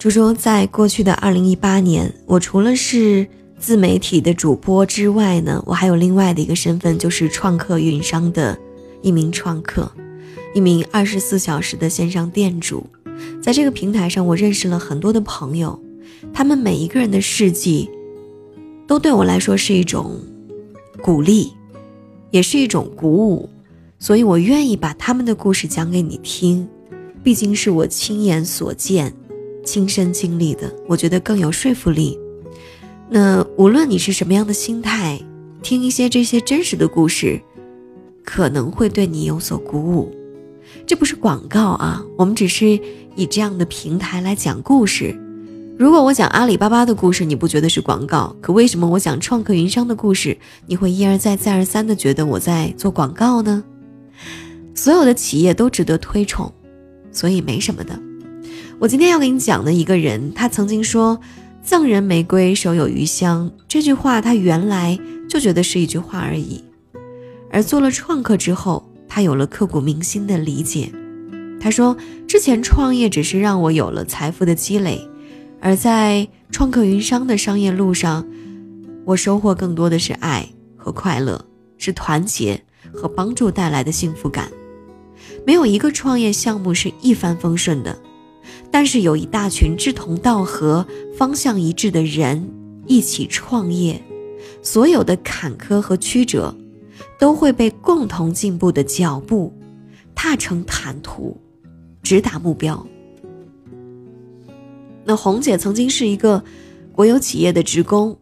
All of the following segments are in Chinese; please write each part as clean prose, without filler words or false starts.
竹竹在过去的2018年，我除了是自媒体的主播之外呢，我还有另外的一个身份，就是创客运营商的一名创客，一名24小时的线上店主。在这个平台上，我认识了很多的朋友，他们每一个人的事迹都对我来说是一种鼓励，也是一种鼓舞，所以我愿意把他们的故事讲给你听，毕竟是我亲眼所见亲身经历的，我觉得更有说服力。那无论你是什么样的心态，听一些这些真实的故事可能会对你有所鼓舞。这不是广告啊，我们只是以这样的平台来讲故事。如果我讲阿里巴巴的故事，你不觉得是广告，可为什么我讲创客云商的故事，你会一而再再而三地觉得我在做广告呢？所有的企业都值得推崇，所以没什么的。我今天要给你讲的一个人，他曾经说赠人玫瑰手有余香，这句话他原来就觉得是一句话而已，而做了创客之后，他有了刻骨铭心的理解。他说，之前创业只是让我有了财富的积累，而在创客云商的商业路上，我收获更多的是爱和快乐，是团结和帮助带来的幸福感。没有一个创业项目是一帆风顺的，但是有一大群志同道合方向一致的人一起创业，所有的坎坷和曲折都会被共同进步的脚步踏成坦途，直达目标。那红姐曾经是一个国有企业的职工，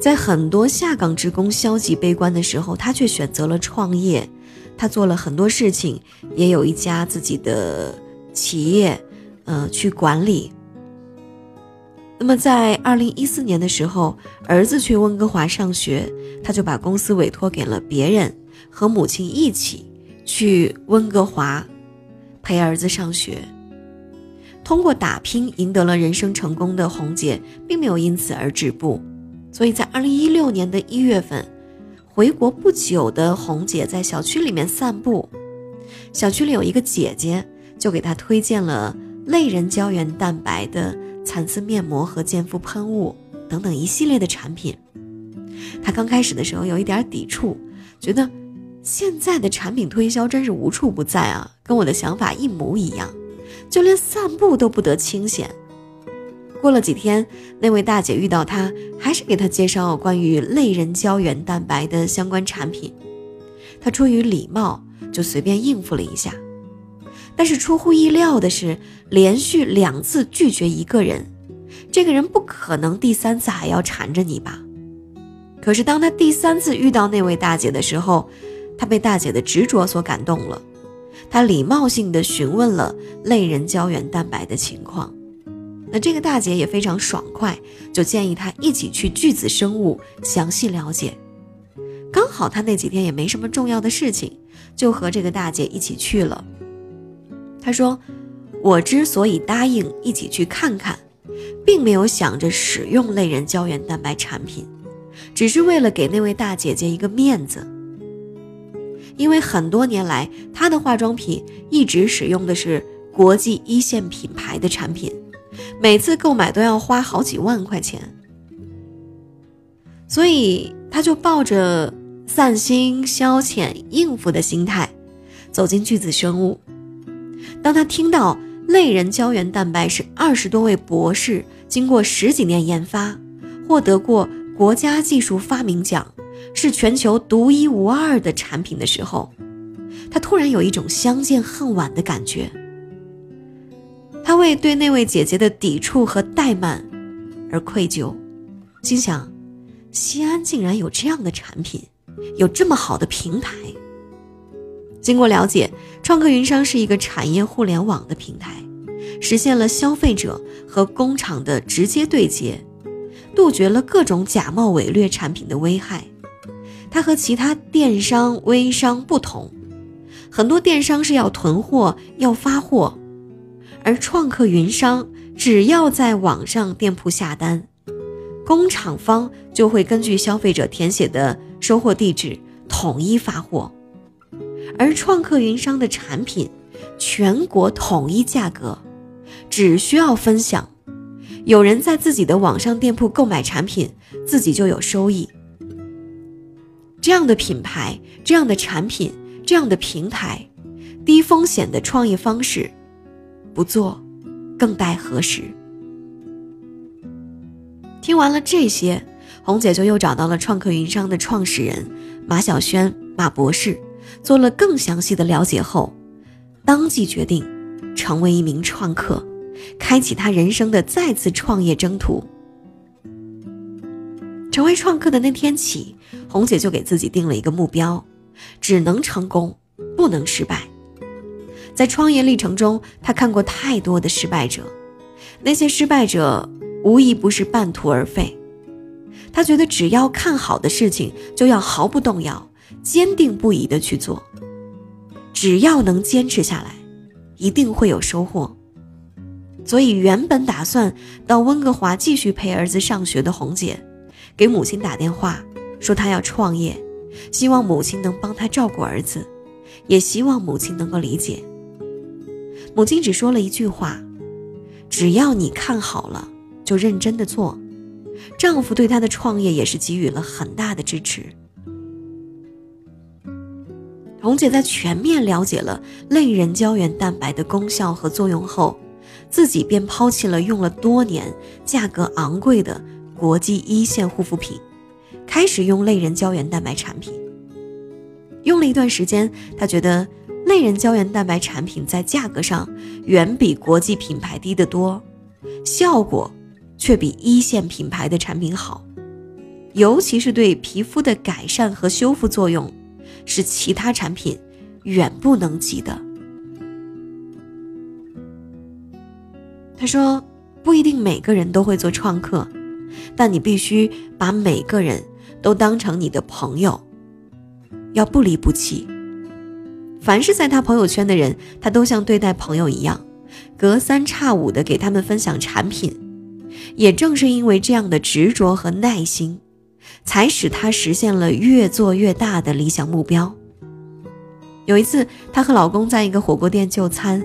在很多下岗职工消极悲观的时候，她却选择了创业。她做了很多事情，也有一家自己的企业去管理。那么在2014年的时候，儿子去温哥华上学，他就把公司委托给了别人，和母亲一起去温哥华陪儿子上学。通过打拼赢得了人生成功的红姐并没有因此而止步，所以在2016年的1月份回国不久的红姐在小区里面散步，小区里有一个姐姐就给她推荐了类人胶原蛋白的蚕丝面膜和健肤喷雾等等一系列的产品。他刚开始的时候有一点抵触，觉得现在的产品推销真是无处不在啊，跟我的想法一模一样，就连散步都不得清闲。过了几天，那位大姐遇到他，还是给他介绍关于类人胶原蛋白的相关产品，他出于礼貌就随便应付了一下。但是出乎意料的是，连续2次拒绝一个人，这个人不可能第3次还要缠着你吧。可是当他第3次遇到那位大姐的时候，他被大姐的执着所感动了，他礼貌性地询问了类人胶原蛋白的情况。那这个大姐也非常爽快，就建议他一起去巨子生物详细了解。刚好他那几天也没什么重要的事情，就和这个大姐一起去了。他说，我之所以答应一起去看看，并没有想着使用类人胶原蛋白产品，只是为了给那位大姐姐一个面子。因为很多年来，她的化妆品一直使用的是国际一线品牌的产品，每次购买都要花好几万块钱。所以她就抱着散心消遣应付的心态走进巨子生物。当他听到类人胶原蛋白是20多位博士经过10几年研发，获得过国家技术发明奖，是全球独一无2的产品的时候，他突然有一种相见恨晚的感觉。他为对那位姐姐的抵触和怠慢而愧疚，心想，西安竟然有这样的产品，有这么好的平台。经过了解，创客云商是一个产业互联网的平台，实现了消费者和工厂的直接对接，杜绝了各种假冒伪劣产品的危害。它和其他电商、微商不同，很多电商是要囤货、要发货，而创客云商只要在网上店铺下单，工厂方就会根据消费者填写的收货地址统一发货。而创客云商的产品全国统一价格，只需要分享有人在自己的网上店铺购买产品，自己就有收益。这样的品牌，这样的产品，这样的平台，低风险的创业方式，不做更待何时？听完了这些，红姐就又找到了创客云商的创始人马晓轩马博士，做了更详细的了解后，当即决定成为一名创客，开启他人生的再次创业征途。成为创客的那天起，红姐就给自己定了一个目标，只能成功，不能失败。在创业历程中，她看过太多的失败者，那些失败者无一不是半途而废。她觉得只要看好的事情，就要毫不动摇，坚定不移地去做，只要能坚持下来，一定会有收获。所以原本打算到温哥华继续陪儿子上学的红姐，给母亲打电话说她要创业，希望母亲能帮她照顾儿子，也希望母亲能够理解。母亲只说了一句话：只要你看好了，就认真地做。丈夫对她的创业也是给予了很大的支持。红姐在全面了解了类人胶原蛋白的功效和作用后，自己便抛弃了用了多年、价格昂贵的国际一线护肤品，开始用类人胶原蛋白产品。用了一段时间，她觉得类人胶原蛋白产品在价格上远比国际品牌低得多，效果却比一线品牌的产品好，尤其是对皮肤的改善和修复作用是其他产品远不能及的。他说，不一定每个人都会做创客，但你必须把每个人都当成你的朋友，要不离不弃。凡是在他朋友圈的人，他都像对待朋友一样，隔三差五地给他们分享产品。也正是因为这样的执着和耐心，才使他实现了越做越大的理想目标。有一次，她和老公在一个火锅店就餐，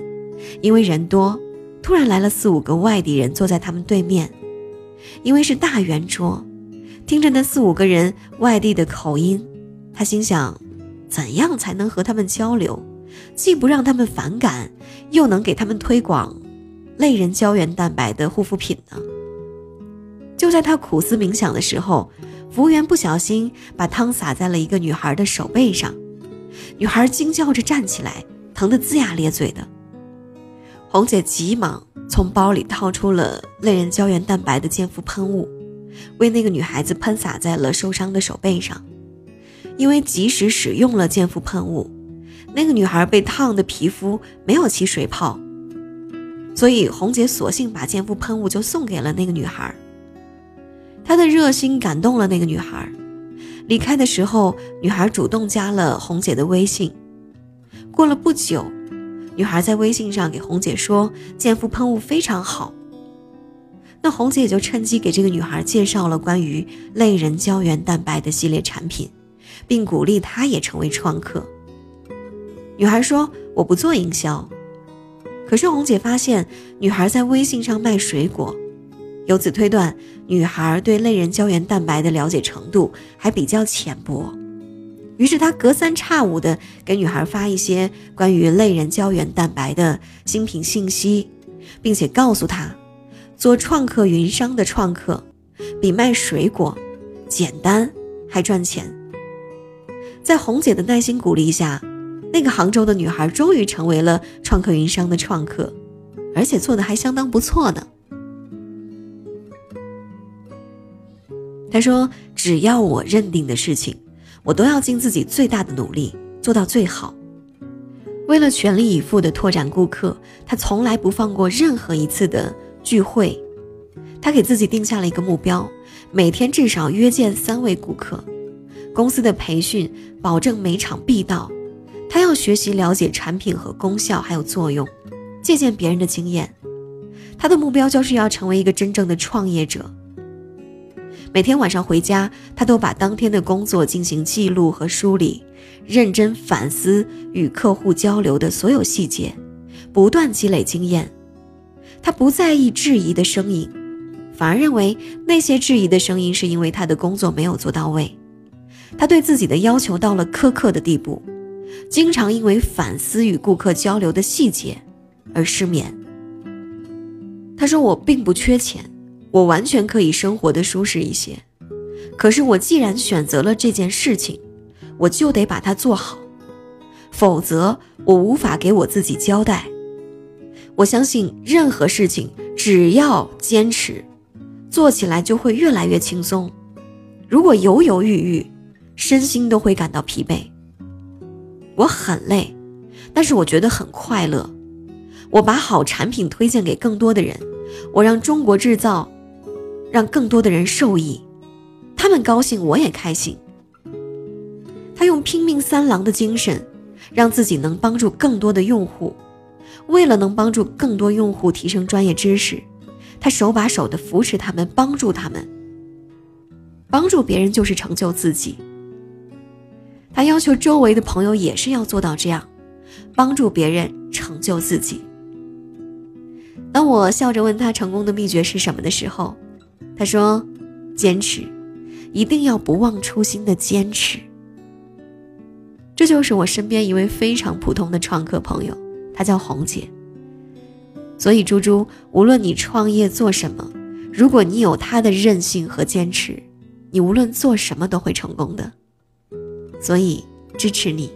因为人多，突然来了4-5个外地人坐在他们对面。因为是大圆桌，听着那4-5个人外地的口音，她心想，怎样才能和他们交流，既不让他们反感，又能给他们推广类人胶原蛋白的护肤品呢？就在她苦思冥想的时候，服务员不小心把汤洒在了一个女孩的手背上，女孩惊叫着站起来，疼得龇牙咧嘴的。红姐急忙从包里掏出了类人胶原蛋白的健肤喷雾，为那个女孩子喷洒在了受伤的手背上。因为及时使用了健肤喷雾，那个女孩被烫的皮肤没有起水泡，所以红姐索性把健肤喷雾就送给了那个女孩。她的热心感动了那个女孩，离开的时候，女孩主动加了红姐的微信。过了不久，女孩在微信上给红姐说健肤喷雾非常好，那红姐也就趁机给这个女孩介绍了关于类人胶原蛋白的系列产品，并鼓励她也成为创客。女孩说，我不做营销。可是红姐发现女孩在微信上卖水果，由此推断，女孩对类人胶原蛋白的了解程度还比较浅薄。于是她隔三差五地给女孩发一些关于类人胶原蛋白的新品信息，并且告诉她，做创客云商的创客，比卖水果简单还赚钱。在红姐的耐心鼓励下，那个杭州的女孩终于成为了创客云商的创客，而且做得还相当不错呢。他说，只要我认定的事情，我都要尽自己最大的努力，做到最好。为了全力以赴地拓展顾客，他从来不放过任何一次的聚会。他给自己定下了一个目标，每天至少约见3位顾客。公司的培训保证每场必到，他要学习了解产品和功效还有作用，借鉴别人的经验。他的目标就是要成为一个真正的创业者。每天晚上回家，他都把当天的工作进行记录和梳理，认真反思与客户交流的所有细节，不断积累经验。他不在意质疑的声音，反而认为那些质疑的声音是因为他的工作没有做到位，他对自己的要求到了苛刻的地步，经常因为反思与顾客交流的细节而失眠。他说，我并不缺钱，我完全可以生活的舒适一些，可是我既然选择了这件事情，我就得把它做好，否则我无法给我自己交代。我相信任何事情只要坚持，做起来就会越来越轻松，如果犹犹豫豫，身心都会感到疲惫。我很累，但是我觉得很快乐。我把好产品推荐给更多的人，我让中国制造让更多的人受益，他们高兴我也开心。他用拼命三郎的精神让自己能帮助更多的用户，为了能帮助更多用户提升专业知识，他手把手地扶持他们，帮助他们。帮助别人就是成就自己。他要求周围的朋友也是要做到这样，帮助别人成就自己。当我笑着问他成功的秘诀是什么的时候，他说，坚持，一定要不忘初心的坚持。这就是我身边一位非常普通的创客朋友，她叫红姐。所以猪猪，无论你创业做什么，如果你有她的韧性和坚持，你无论做什么都会成功的。所以支持你。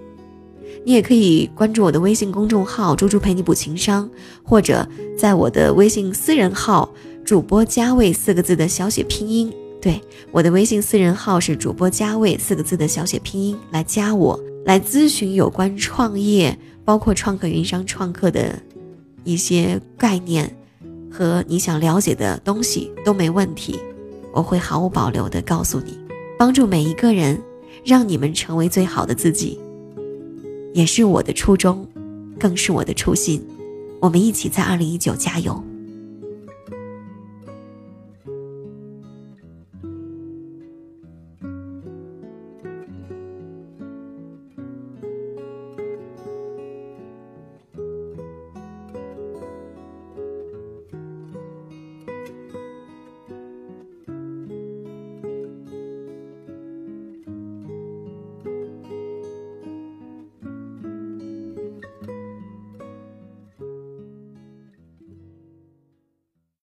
你也可以关注我的微信公众号猪猪陪你补情商，或者在我的微信私人号主播加位4个字的小写拼音。对，我的微信私人号是主播加位4个字的小写拼音，来加我，来咨询有关创业，包括创客云商创客的一些概念和你想了解的东西都没问题，我会毫无保留地告诉你，帮助每一个人，让你们成为最好的自己，也是我的初衷，更是我的初心。我们一起在2019加油。